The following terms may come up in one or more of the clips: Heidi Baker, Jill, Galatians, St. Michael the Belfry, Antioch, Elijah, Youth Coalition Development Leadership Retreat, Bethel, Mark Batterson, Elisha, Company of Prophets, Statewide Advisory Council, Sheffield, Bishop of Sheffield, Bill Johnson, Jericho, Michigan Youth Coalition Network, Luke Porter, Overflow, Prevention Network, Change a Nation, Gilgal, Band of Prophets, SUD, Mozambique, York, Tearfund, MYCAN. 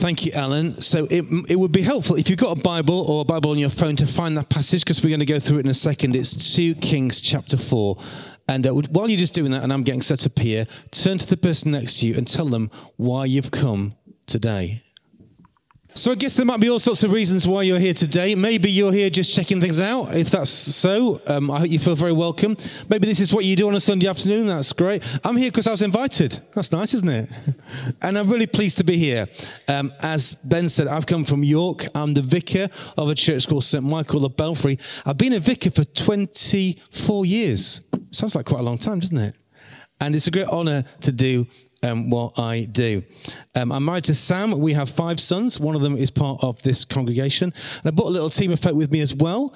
Thank you, Alan. So it would be helpful if you've got a Bible or a Bible on your phone to find that passage, because we're going to go through it in a second. It's 2 Kings chapter 4. And while you're just doing that and I'm getting set up here, turn to the person next to you and tell them why you've come today. So I guess there might be all sorts of reasons why you're here today. Maybe you're here just checking things out. If that's so, I hope you feel very welcome. Maybe this is what you do on a Sunday afternoon. That's great. I'm here because I was invited. That's nice, isn't it? And I'm really pleased to be here. As Ben said, I've come from York. I'm the vicar of a church called St. Michael the Belfry. I've been a vicar for 24 years. Sounds like quite a long time, doesn't it? And it's a great honour to do what I do. I'm married to Sam. We have 5 sons. One of them is part of this congregation. And I brought a little team of folk with me as well,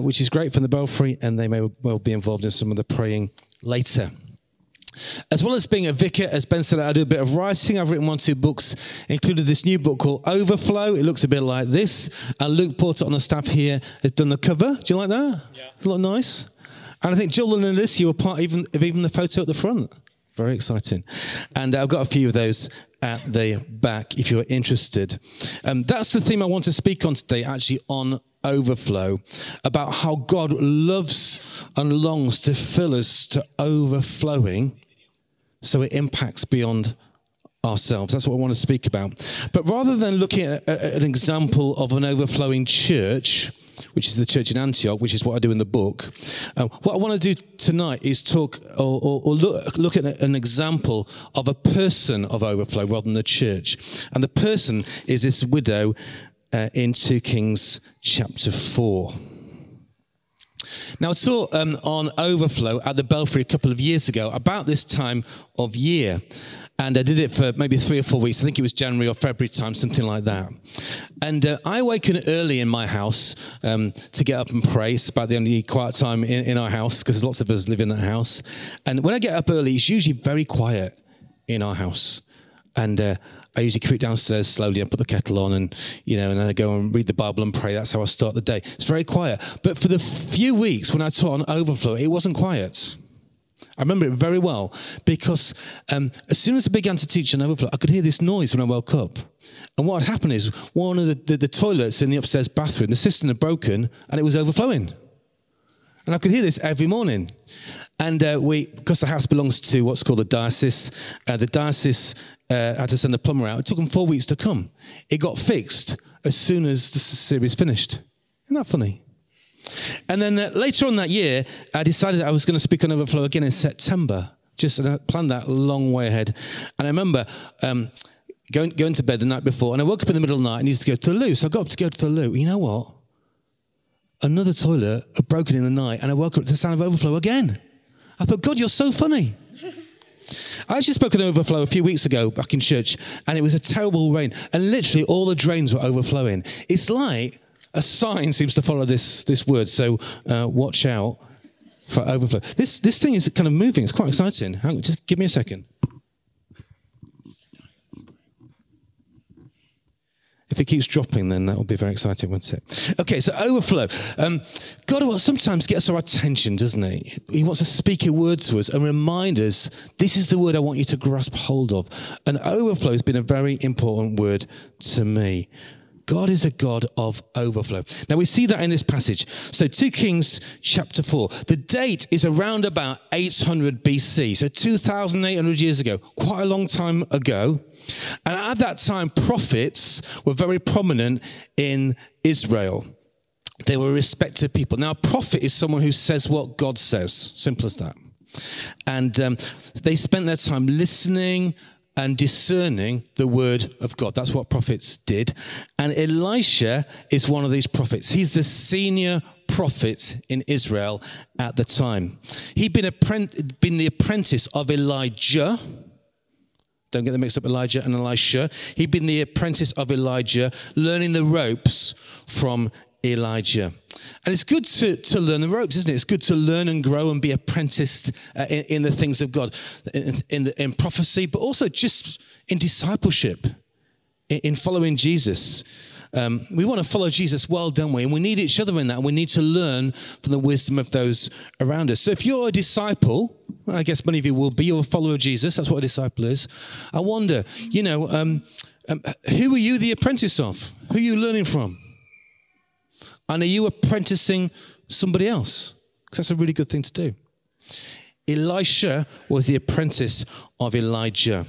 which is great, from the Belfry, and they may well be involved in some of the praying later. As well as being a vicar, as Ben said, I do a bit of writing. I've written 1-2 books, included this new book called Overflow. It looks a bit like this. And Luke Porter on the staff here has done the cover. Do you like that? Yeah. It's a lot nice. And I think Jill and Alicia were part even the photo at the front. Very exciting. And I've got a few of those at the back if you're interested. That's the theme I want to speak on today, actually, on overflow, about how God loves and longs to fill us to overflowing so it impacts beyond ourselves. That's what I want to speak about. But rather than looking at an example of an overflowing church, which is the church in Antioch, which is what I do in the book. What I want to do tonight is talk or look at an example of a person of overflow rather than the church. And the person is this widow in 2 Kings chapter 4. Now, I taught on overflow at the Belfry a couple of years ago, about this time of year. And I did it for maybe 3 or 4 weeks. I think it was January or February time, something like that. And I awaken early in my house to get up and pray. It's about the only quiet time in our house, because lots of us live in that house. And when I get up early, it's usually very quiet in our house. And I usually creep downstairs slowly and put the kettle on, and and then I go and read the Bible and pray. That's how I start the day. It's very quiet. But for the few weeks when I taught on overflow, it wasn't quiet. I remember it very well, because as soon as I began to teach on overflow, I could hear this noise when I woke up. And what had happened is one of the toilets in the upstairs bathroom, the cistern had broken and it was overflowing. And I could hear this every morning. And because the house belongs to what's called the diocese, had to send a plumber out. It took them 4 weeks to come. It got fixed as soon as the series finished. Isn't that funny? And then later on that year, I decided I was going to speak on overflow again in September. And I planned that a long way ahead. And I remember going to bed the night before, and I woke up in the middle of the night and needed to go to the loo. So I got up to go to the loo. You know what? Another toilet had broken in the night, and I woke up to the sound of overflow again. I thought, God, you're so funny. I actually spoke on overflow a few weeks ago back in church, and it was a terrible rain. And literally all the drains were overflowing. It's like a sign seems to follow this word, so watch out for overflow. This thing is kind of moving. It's quite exciting. Hang on, just give me a second. If it keeps dropping, then that will be very exciting, won't it? Okay, so overflow. God sometimes gets our attention, doesn't he? He wants to speak a word to us and remind us, this is the word I want you to grasp hold of. And overflow has been a very important word to me. God is a God of overflow. Now, we see that in this passage. So 2 Kings chapter 4. The date is around about 800 BC, so 2,800 years ago, quite a long time ago. And at that time, prophets were very prominent in Israel. They were respected people. Now, a prophet is someone who says what God says. Simple as that. And they spent their time listening and discerning the word of God. That's what prophets did. And Elisha is one of these prophets. He's the senior prophet in Israel at the time. He'd been the apprentice of Elijah. Don't get them mixed up, Elijah and Elisha. He'd been the apprentice of Elijah, learning the ropes from Elijah. And it's good to learn the ropes, isn't it? It's good to learn and grow and be apprenticed in the things of God, in prophecy, but also just in discipleship, in following Jesus. We want to follow Jesus well, don't we? And we need each other in that. We need to learn from the wisdom of those around us. So if you're a disciple, I guess many of you will be, or a follower of Jesus, that's what a disciple is. I wonder, Who are you the apprentice of? Who are you learning from? And are you apprenticing somebody else? Because that's a really good thing to do. Elisha was the apprentice of Elijah.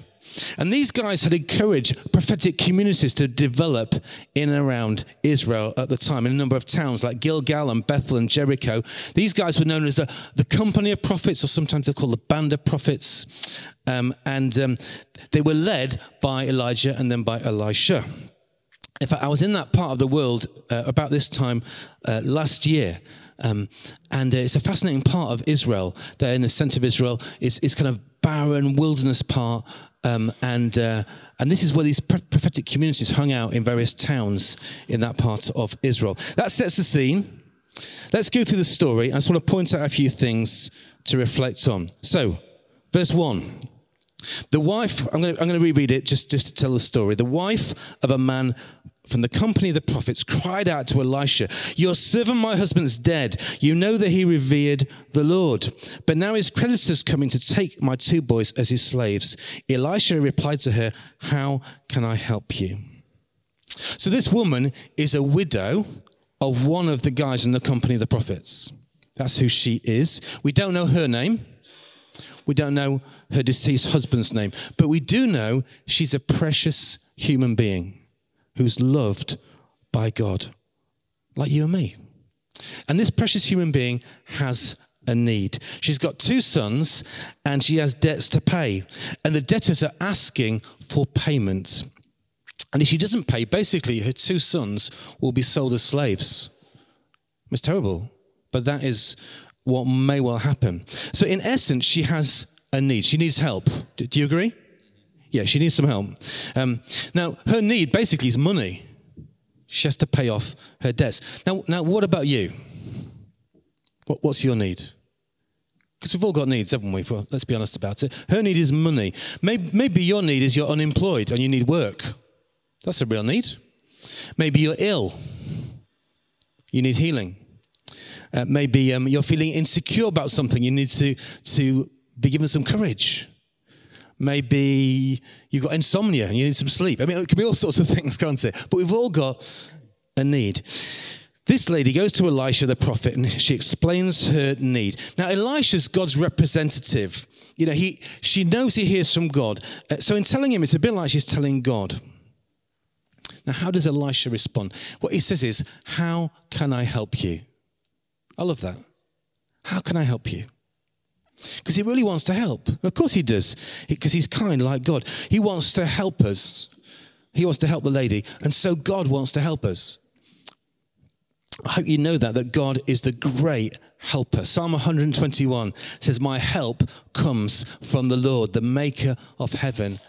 And these guys had encouraged prophetic communities to develop in and around Israel at the time in a number of towns like Gilgal and Bethel and Jericho. These guys were known as the Company of Prophets, or sometimes they're called the Band of Prophets. They were led by Elijah and then by Elisha. In fact, I was in that part of the world about this time last year. It's a fascinating part of Israel. There in the center of Israel, it's kind of barren wilderness part. And this is where these prophetic communities hung out in various towns in that part of Israel. That sets the scene. Let's go through the story. I just want to point out a few things to reflect on. So, verse 1. The wife, I'm going to reread it just to tell the story. The wife of a man from the company of the prophets cried out to Elisha, "Your servant, my husband, is dead. You know that he revered the Lord. But now his creditors coming to take my two boys as his slaves." Elisha replied to her, "How can I help you?" So this woman is a widow of one of the guys in the company of the prophets. That's who she is. We don't know her name. We don't know her deceased husband's name, but we do know she's a precious human being who's loved by God, like you and me. And this precious human being has a need. She's got two sons and she has debts to pay. And the debtors are asking for payment. And if she doesn't pay, basically her two sons will be sold as slaves. It's terrible, but that is what may well happen. So in essence, she has a need. She needs help. Do you agree? Yeah, she needs some help. Now, her need basically is money. She has to pay off her debts. Now what about you? What's your need? Because we've all got needs, haven't we? Well, let's be honest about it. Her need is money. Maybe your need is you're unemployed and you need work. That's a real need. Maybe you're ill. You need healing. Maybe you're feeling insecure about something. You need to be given some courage. Maybe you've got insomnia and you need some sleep. I mean, it can be all sorts of things, can't it? But we've all got a need. This lady goes to Elisha the prophet and she explains her need. Now, Elisha's God's representative. You know, she knows he hears from God. So in telling him, it's a bit like she's telling God. Now, how does Elisha respond? What he says is, "How can I help you?" I love that. How can I help you? Because he really wants to help. And of course he does, because he's kind like God. He wants to help us. He wants to help the lady. And so God wants to help us. I hope you know that God is the great helper. Psalm 121 says, "My help comes from the Lord, the maker of heaven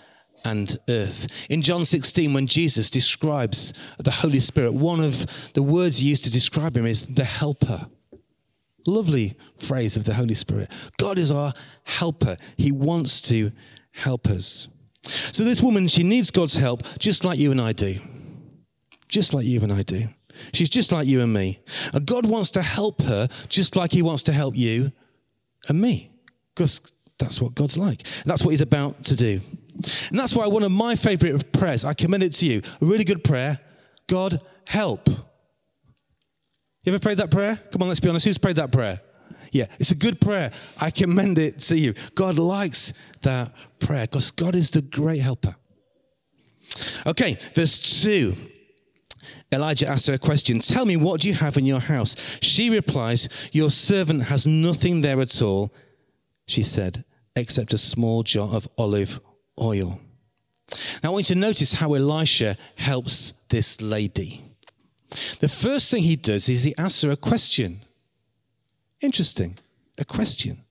and earth." In John 16, when Jesus describes the Holy Spirit, one of the words he used to describe him is the helper. Lovely phrase of the Holy Spirit. God is our helper. He wants to help us. So this woman, she needs God's help just like you and I do. Just like you and I do. She's just like you and me. And God wants to help her just like he wants to help you and me. Because that's what God's like. That's what he's about to do. And that's why one of my favorite prayers, I commend it to you, a really good prayer, God help. You ever prayed that prayer? Come on, let's be honest. Who's prayed that prayer? Yeah, it's a good prayer. I commend it to you. God likes that prayer because God is the great helper. Okay, verse 2. Elijah asks her a question. "Tell me, what do you have in your house?" She replies, "Your servant has nothing there at all," she said, "except a small jar of olive oil." Now I want you to notice how Elisha helps this lady. The first thing he does is he asks her a question. Interesting, a question.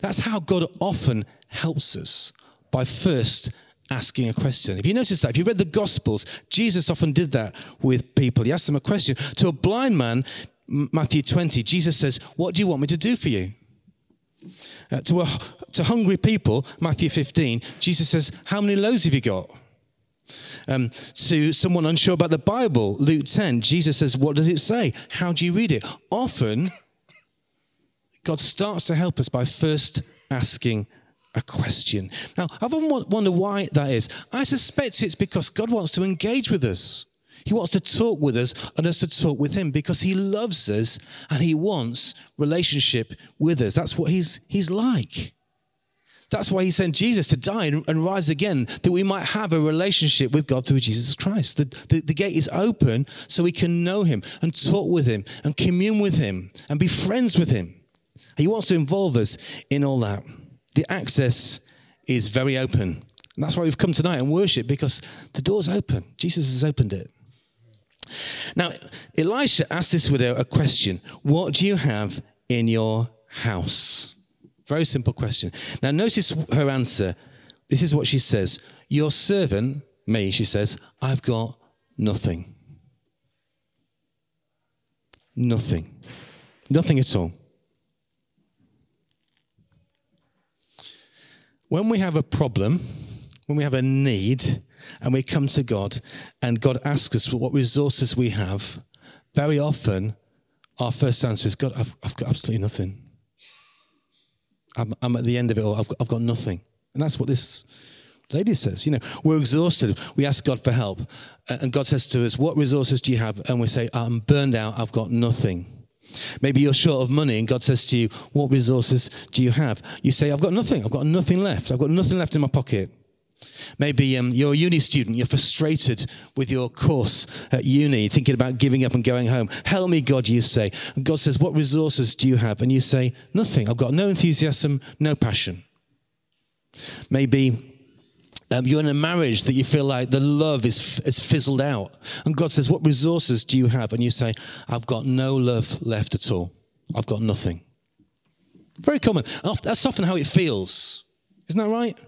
That's how God often helps us, by first asking a question. If you notice that, if you read the Gospels, Jesus often did that with people. He asked them a question. To a blind man, Matthew 20, Jesus says, "What do you want me to do for you?" To hungry people, Matthew 15, Jesus says, "How many loaves have you got?" To someone unsure about the Bible, Luke 10, Jesus says, "What does it say? How do you read it?" Often, God starts to help us by first asking a question. Now, I've often wondered why that is. I suspect it's because God wants to engage with us. He wants to talk with us and us to talk with him because he loves us and he wants relationship with us. That's what he's like. That's why he sent Jesus to die and rise again, that we might have a relationship with God through Jesus Christ. The gate is open so we can know him and talk with him and commune with him and be friends with him. He wants to involve us in all that. The access is very open. And that's why we've come tonight and worship, because the door's open. Jesus has opened it. Now, Elisha asked this widow a question. What do you have in your house? Very simple question. Now, notice her answer. This is what she says. Your servant, me, she says, I've got nothing. Nothing. Nothing at all. When we have a problem, when we have a need, and we come to God, and God asks us for what resources we have, very often our first answer is, God, I've got absolutely nothing. I'm at the end of it all. I've got nothing. And that's what this lady says. You know, we're exhausted. We ask God for help. And God says to us, what resources do you have? And we say, I'm burned out. I've got nothing. Maybe you're short of money and God says to you, what resources do you have? You say, I've got nothing. I've got nothing left. I've got nothing left in my pocket. Maybe you're a uni student. You're frustrated with your course at uni, thinking about giving up and going home. Help me, God, you say. And God says, what resources do you have? And you say, nothing. I've got no enthusiasm, no passion. Maybe you're in a marriage that you feel like the love is fizzled out. And God says, what resources do you have? And you say, I've got no love left at all. I've got nothing. Very common. That's often how it feels. Isn't that right?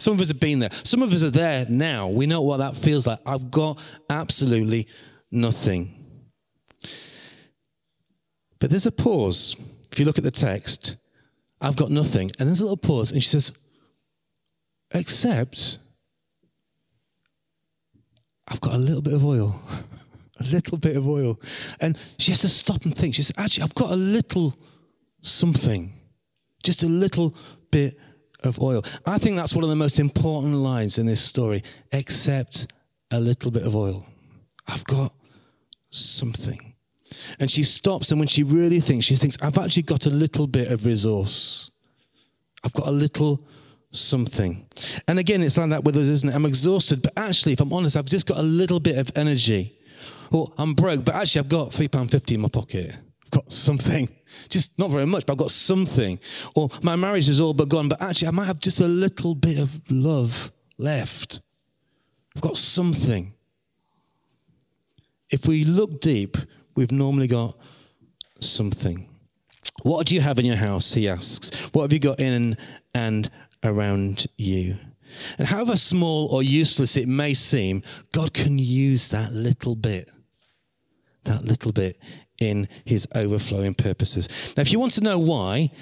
Some of us have been there. Some of us are there now. We know what that feels like. I've got absolutely nothing. But there's a pause. If you look at the text, I've got nothing. And there's a little pause. And she says, except I've got a little bit of oil. A little bit of oil. And she has to stop and think. She says, actually, I've got a little something. Just a little bit of oil. I think that's one of the most important lines in this story, except a little bit of oil. I've got something. And she stops, and when she really thinks, she thinks, I've actually got a little bit of resource. I've got a little something. And again, it's like that with us, isn't it? I'm exhausted, but actually, if I'm honest, I've just got a little bit of energy. Or I'm broke, but actually I've got £3.50 in my pocket. I've got something. Just not very much, but I've got something. Or my marriage is all but gone, but actually I might have just a little bit of love left. I've got something. If we look deep, we've normally got something. What do you have in your house, he asks. What have you got in and around you? And however small or useless it may seem, God can use that little bit in his overflowing purposes. Now, if you want to know why,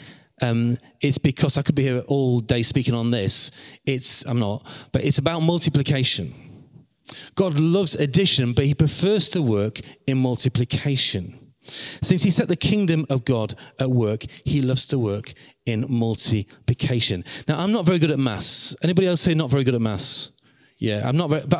it's because I could be here all day speaking on this. I'm not, but it's about multiplication. God loves addition, but he prefers to work in multiplication. Since he set the kingdom of God at work, he loves to work in multiplication. Now, I'm not very good at maths. Anybody else say not very good at maths? Yeah, I'm not very, but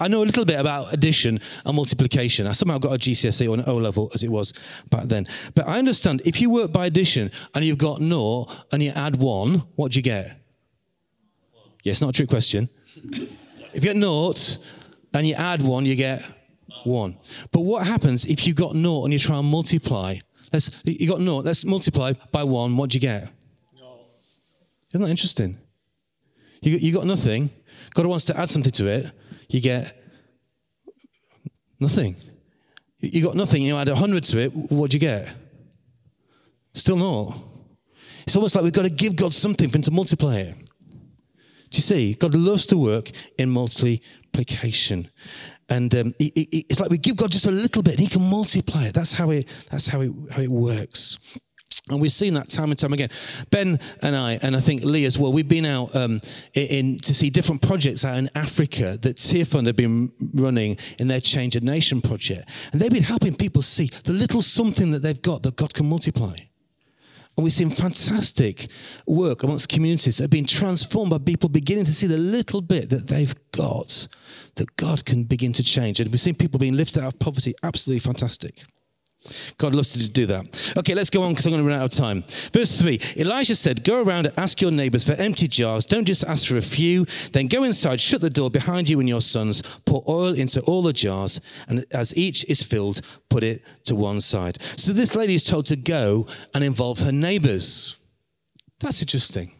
I know a little bit about addition and multiplication. I somehow got a GCSE or an O level as it was back then. But I understand if you work by addition and you've got naught and you add one, what do you get? Yeah, it's not a trick question. If you get naught and you add one, you get one. But what happens if you got naught and you try and multiply? You got naught, let's multiply by one, what do you get? Isn't that interesting? You got nothing. God wants to add something to it, you get nothing. You got nothing, you add 100 to it, what do you get? Still naught. It's almost like we've got to give God something for him to multiply it. Do you see? God loves to work in multiplication. And it's like we give God just a little bit and he can multiply it. That's how it works. And we've seen that time and time again. Ben and I think Lee as well, we've been out to see different projects out in Africa that Tearfund have been running in their Change a Nation project. And they've been helping people see the little something that they've got that God can multiply. And we've seen fantastic work amongst communities that have been transformed by people beginning to see the little bit that they've got, that God can begin to change. And we've seen people being lifted out of poverty. Absolutely fantastic. God loves to do that. Okay, let's go on because I'm going to run out of time. Verse 3, Elijah said, go around and ask your neighbours for empty jars. Don't just ask for a few. Then go inside, shut the door behind you and your sons, pour oil into all the jars, and as each is filled, put it to one side. So this lady is told to go and involve her neighbours. That's interesting.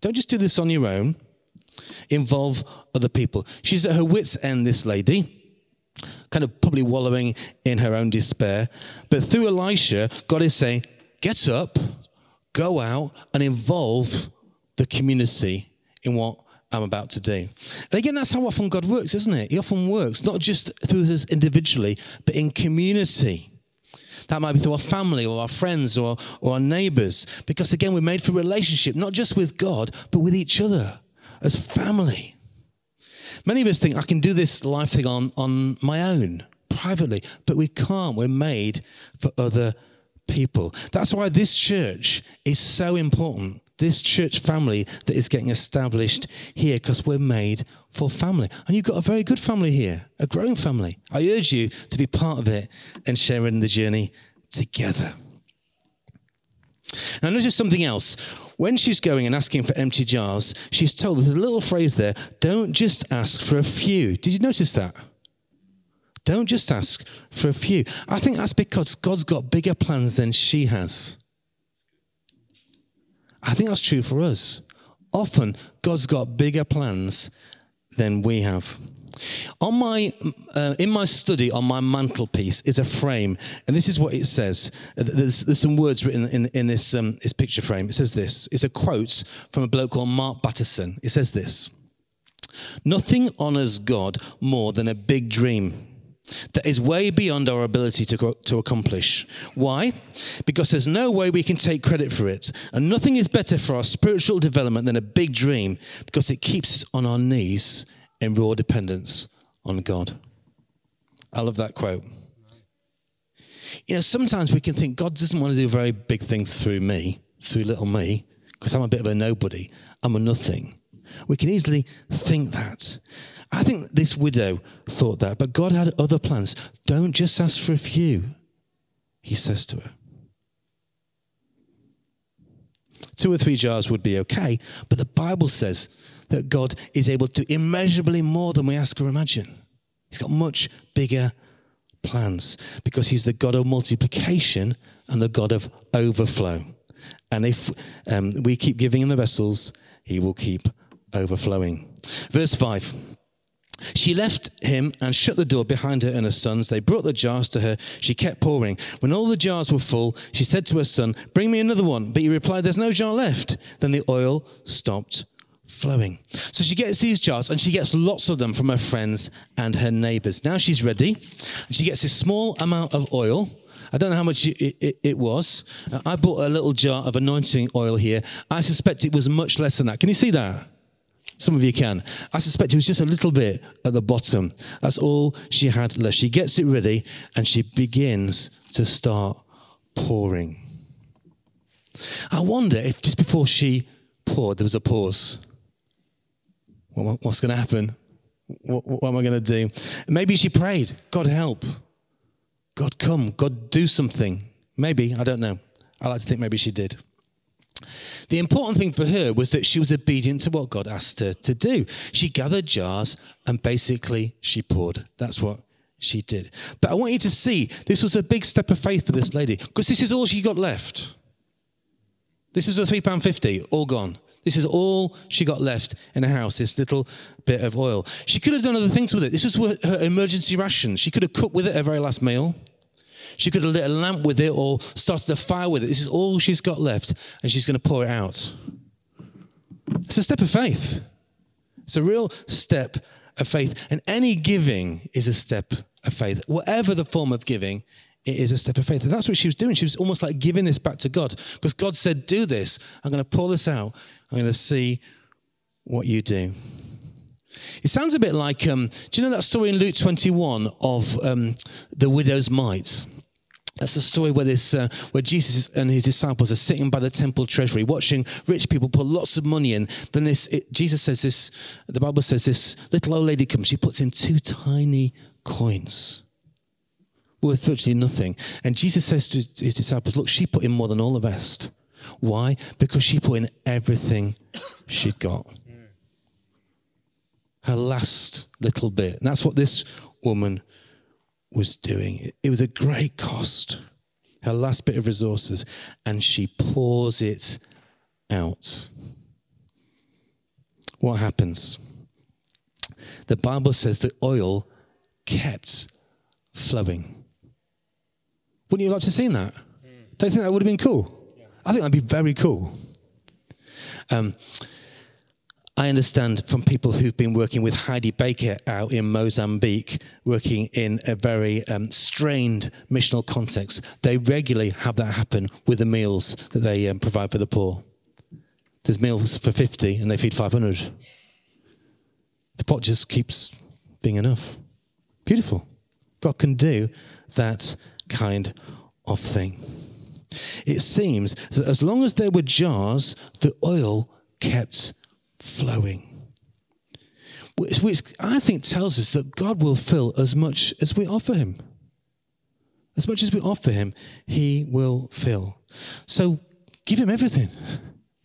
Don't just do this on your own. Involve other people. She's at her wits' end, this lady. Kind of probably wallowing in her own despair. But through Elisha, God is saying, get up, go out, and involve the community in what I'm about to do. And again, that's how often God works, isn't it? He often works, not just through us individually, but in community. That might be through our family or our friends or our neighbours. Because again, we're made for relationship, not just with God, but with each other as family. Many of us think, I can do this life thing on my own, privately, but we can't. We're made for other people. That's why this church is so important, this church family that is getting established here, because we're made for family. And you've got a very good family here, a growing family. I urge you to be part of it and share in the journey together. Now, notice something else. When she's going and asking for empty jars, she's told, there's a little phrase there, don't just ask for a few. Did you notice that? Don't just ask for a few. I think that's because God's got bigger plans than she has. I think that's true for us. Often, God's got bigger plans than we have. On my, in my study, on my mantelpiece is a frame, and this is what it says. There's some words written in this picture frame. It says this. It's a quote from a bloke called Mark Batterson. It says this. Nothing honours God more than a big dream that is way beyond our ability to accomplish. Why? Because there's no way we can take credit for it, and nothing is better for our spiritual development than a big dream because it keeps us on our knees in raw dependence on God. I love that quote. You know, sometimes we can think God doesn't want to do very big things through me, through little me, because I'm a bit of a nobody, I'm a nothing. We can easily think that. I think this widow thought that, but God had other plans. Don't just ask for a few, he says to her. 2 or 3 jars would be okay, but the Bible says that God is able to do immeasurably more than we ask or imagine. He's got much bigger plans because he's the God of multiplication and the God of overflow. And if we keep giving him the vessels, he will keep overflowing. Verse 5. She left him and shut the door behind her and her sons. They brought the jars to her. She kept pouring. When all the jars were full, she said to her son, bring me another one. But he replied, there's no jar left. Then the oil stopped flowing. So she gets these jars and she gets lots of them from her friends and her neighbours. Now she's ready and she gets this small amount of oil. I don't know how much it was. I bought a little jar of anointing oil here. I suspect it was much less than that. Can you see that? Some of you can. I suspect it was just a little bit at the bottom. That's all she had left. She gets it ready and she begins to start pouring. I wonder if just before she poured, there was a pause. What's going to happen? What am I going to do? Maybe she prayed, God help. God come. God do something. Maybe, I don't know. I like to think maybe she did. The important thing for her was that she was obedient to what God asked her to do. She gathered jars and basically she poured. That's what she did. But I want you to see, this was a big step of faith for this lady because this is all she got left. This is a £3.50, all gone. This is all she got left in her house, this little bit of oil. She could have done other things with it. This was her emergency ration. She could have cooked with it her very last meal. She could have lit a lamp with it or started a fire with it. This is all she's got left, and she's going to pour it out. It's a step of faith. It's a real step of faith. And any giving is a step of faith. Whatever the form of giving, it is a step of faith. And that's what she was doing. She was almost like giving this back to God because God said, do this. I'm going to pour this out. I'm going to see what you do. It sounds a bit like, do you know that story in Luke 21 of the widow's mite? That's the story where Jesus and his disciples are sitting by the temple treasury, watching rich people put lots of money in. Then Jesus says this, the Bible says this little old lady comes. She puts in 2 tiny coins. Worth virtually nothing. And Jesus says to his disciples, look, she put in more than all the rest. Why? Because she put in everything she'd got. Her last little bit. And that's what this woman was doing. It was a great cost. Her last bit of resources. And she pours it out. What happens? The Bible says the oil kept flowing. Wouldn't you like to have seen that? Don't you think that would have been cool? Yeah. I think that'd be very cool. I understand from people who've been working with Heidi Baker out in Mozambique, working in a very strained missional context, they regularly have that happen with the meals that they provide for the poor. There's meals for 50 and they feed 500. The pot just keeps being enough. Beautiful. God can do that kind of thing. It seems that as long as there were jars, the oil kept flowing. Which I think tells us that God will fill as much as we offer him. As much as we offer him, he will fill. So give him everything.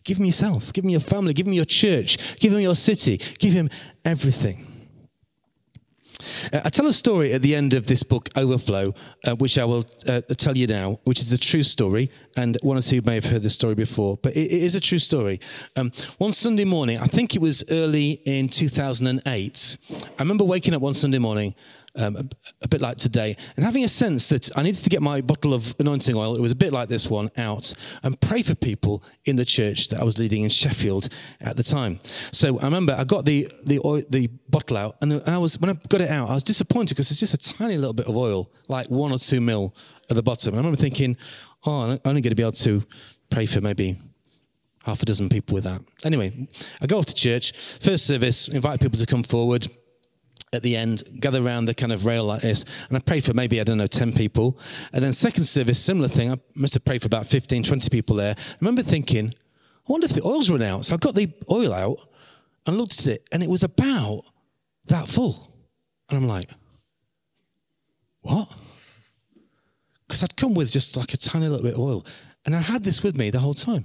Give him yourself. Give him your family. Give him your church. Give him your city. Give him everything. I tell a story at the end of this book, Overflow, which I will tell you now, which is a true story, and one or two may have heard this story before, but it is a true story. One Sunday morning, I think it was early in 2008, I remember waking up one Sunday morning, a bit like today, and having a sense that I needed to get my bottle of anointing oil, it was a bit like this one, out and pray for people in the church that I was leading in Sheffield at the time. So I remember I got the bottle out, and when I got it out, I was disappointed because it's just a tiny little bit of oil, like 1 or 2 mil at the bottom. And I remember thinking, oh, I'm only going to be able to pray for maybe 6 people with that. Anyway, I go off to church, first service, invite people to come forward. At the end, gather around the kind of rail like this. And I prayed for maybe, 10 people. And then second service, similar thing. I must have prayed for about 15, 20 people there. I remember thinking, I wonder if the oil's run out. So I got the oil out and looked at it, and it was about that full. And I'm like, what? Because I'd come with just like a tiny little bit of oil. And I had this with me the whole time.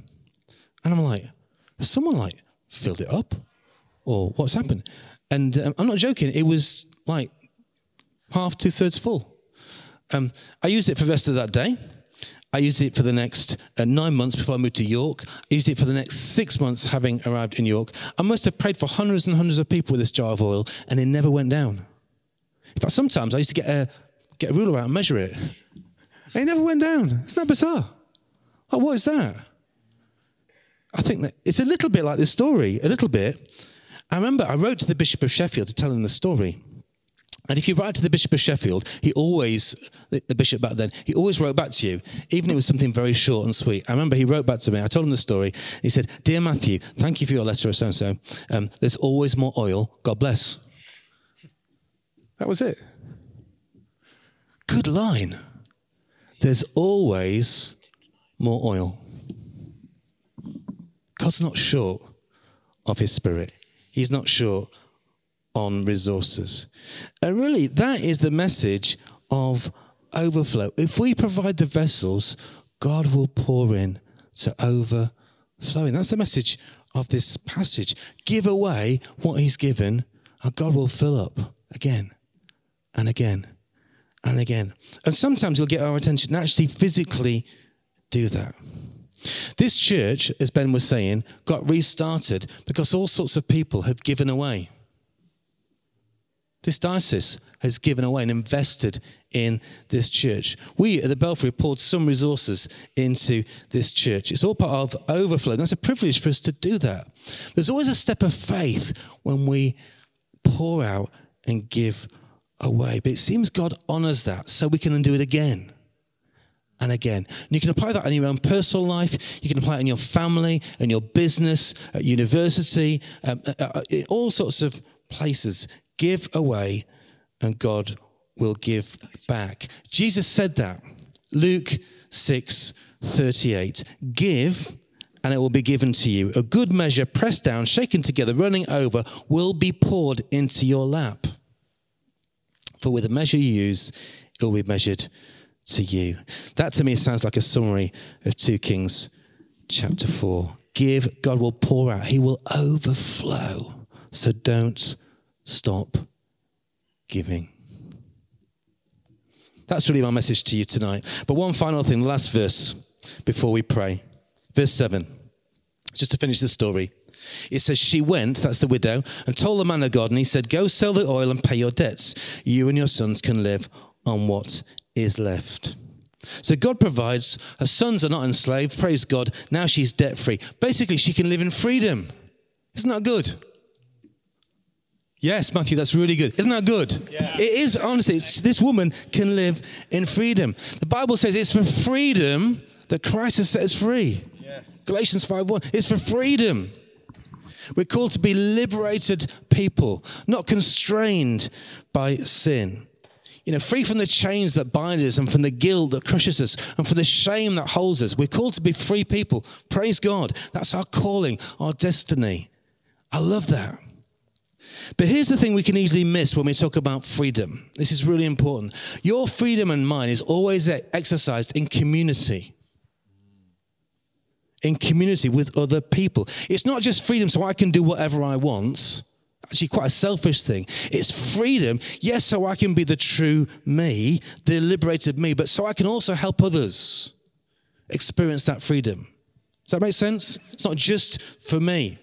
And I'm like, has someone like filled it up? Or what's happened? And I'm not joking, it was like 2/3 full. I used it for the rest of that day. I used it for the next 9 months before I moved to York. I used it for the next 6 months having arrived in York. I must have prayed for hundreds and hundreds of people with this jar of oil, and it never went down. In fact, sometimes I used to get a ruler out and measure it. And it never went down. Isn't that bizarre? Oh, what is that? I think that it's a little bit like this story, a little bit. I remember I wrote to the Bishop of Sheffield to tell him the story. And if you write to the Bishop of Sheffield, the bishop back then, he always wrote back to you, even if it was something very short and sweet. I remember he wrote back to me. I told him the story. He said, "Dear Matthew, thank you for your letter of so-and-so. There's always more oil. God bless." That was it. Good line. There's always more oil. God's not short of his spirit. He's not short on resources. And really, that is the message of overflow. If we provide the vessels, God will pour in to overflowing. That's the message of this passage. Give away what he's given, and God will fill up again and again and again. And sometimes he'll get our attention and actually physically do that. This church, as Ben was saying, got restarted because all sorts of people have given away. This diocese has given away and invested in this church. We at the Belfry poured some resources into this church. It's all part of overflow. That's a privilege for us to do that. There's always a step of faith when we pour out and give away. But it seems God honours that so we can do it again. And again, and you can apply that in your own personal life. You can apply it in your family, in your business, at university, in all sorts of places. Give away and God will give back. Jesus said that. Luke 6:38. Give, and it will be given to you. A good measure, pressed down, shaken together, running over, will be poured into your lap. For with the measure you use, it will be measured to you. That to me sounds like a summary of 2 Kings chapter 4. Give, God will pour out. He will overflow. So don't stop giving. That's really my message to you tonight. But one final thing, the last verse before we pray. Verse 7, just to finish the story. It says, she went, that's the widow, and told the man of God, and he said, go sell the oil and pay your debts. You and your sons can live on what is left. So God provides. Her sons are not enslaved. Praise God. Now she's debt free. Basically, she can live in freedom. Isn't that good? Yes, Matthew, that's really good. Isn't that good? Yeah. It is, honestly. This woman can live in freedom. The Bible says it's for freedom that Christ has set us free. Yes. Galatians 5:1. It's for freedom. We're called to be liberated people, not constrained by sin. You know, free from the chains that bind us and from the guilt that crushes us and from the shame that holds us. We're called to be free people. Praise God. That's our calling, our destiny. I love that. But here's the thing we can easily miss when we talk about freedom. This is really important. Your freedom and mine is always exercised in community. In community with other people. It's not just freedom so I can do whatever I want. Actually, quite a selfish thing. It's freedom, yes, so I can be the true me, the liberated me, but so I can also help others experience that freedom. Does that make sense? It's not just for me.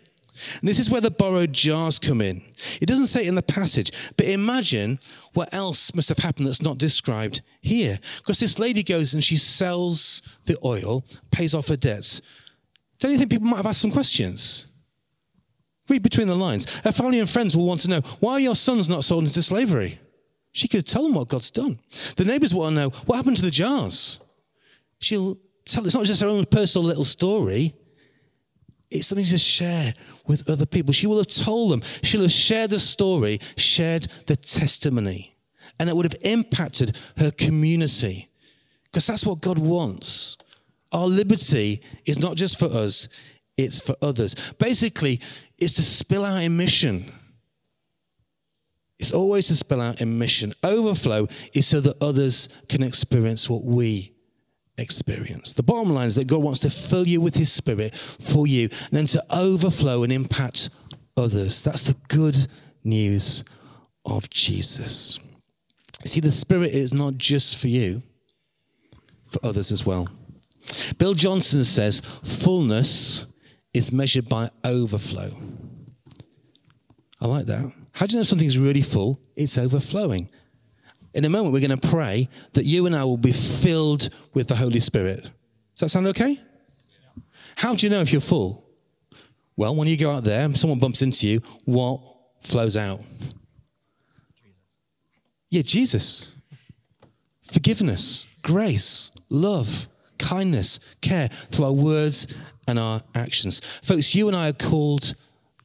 And this is where the borrowed jars come in. It doesn't say it in the passage, but imagine what else must have happened that's not described here. Because this lady goes and she sells the oil, pays off her debts. Don't you think people might have asked some questions? Read between the lines. Her family and friends will want to know, why are your sons not sold into slavery? She could tell them what God's done. The neighbours want to know, what happened to the jars? She'll tell, it's not just her own personal little story. It's something to share with other people. She will have told them. She'll have shared the story, shared the testimony. And that would have impacted her community. Because that's what God wants. Our liberty is not just for us, it's for others. Basically, it's to spill out in mission. It's always to spill out in mission. Overflow is so that others can experience what we experience. The bottom line is that God wants to fill you with his spirit for you and then to overflow and impact others. That's the good news of Jesus. See, the spirit is not just for you, for others as well. Bill Johnson says, fullness is measured by overflow. I like that. How do you know something's really full? It's overflowing. In a moment, we're going to pray that you and I will be filled with the Holy Spirit. Does that sound okay? Yeah. How do you know if you're full? Well, when you go out there and someone bumps into you, what flows out? Jesus. Yeah, Jesus. Forgiveness, grace, love, kindness, care through our words and our actions. Folks, you and I are called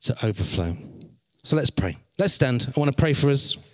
to overflow. So let's pray. Let's stand. I want to pray for us.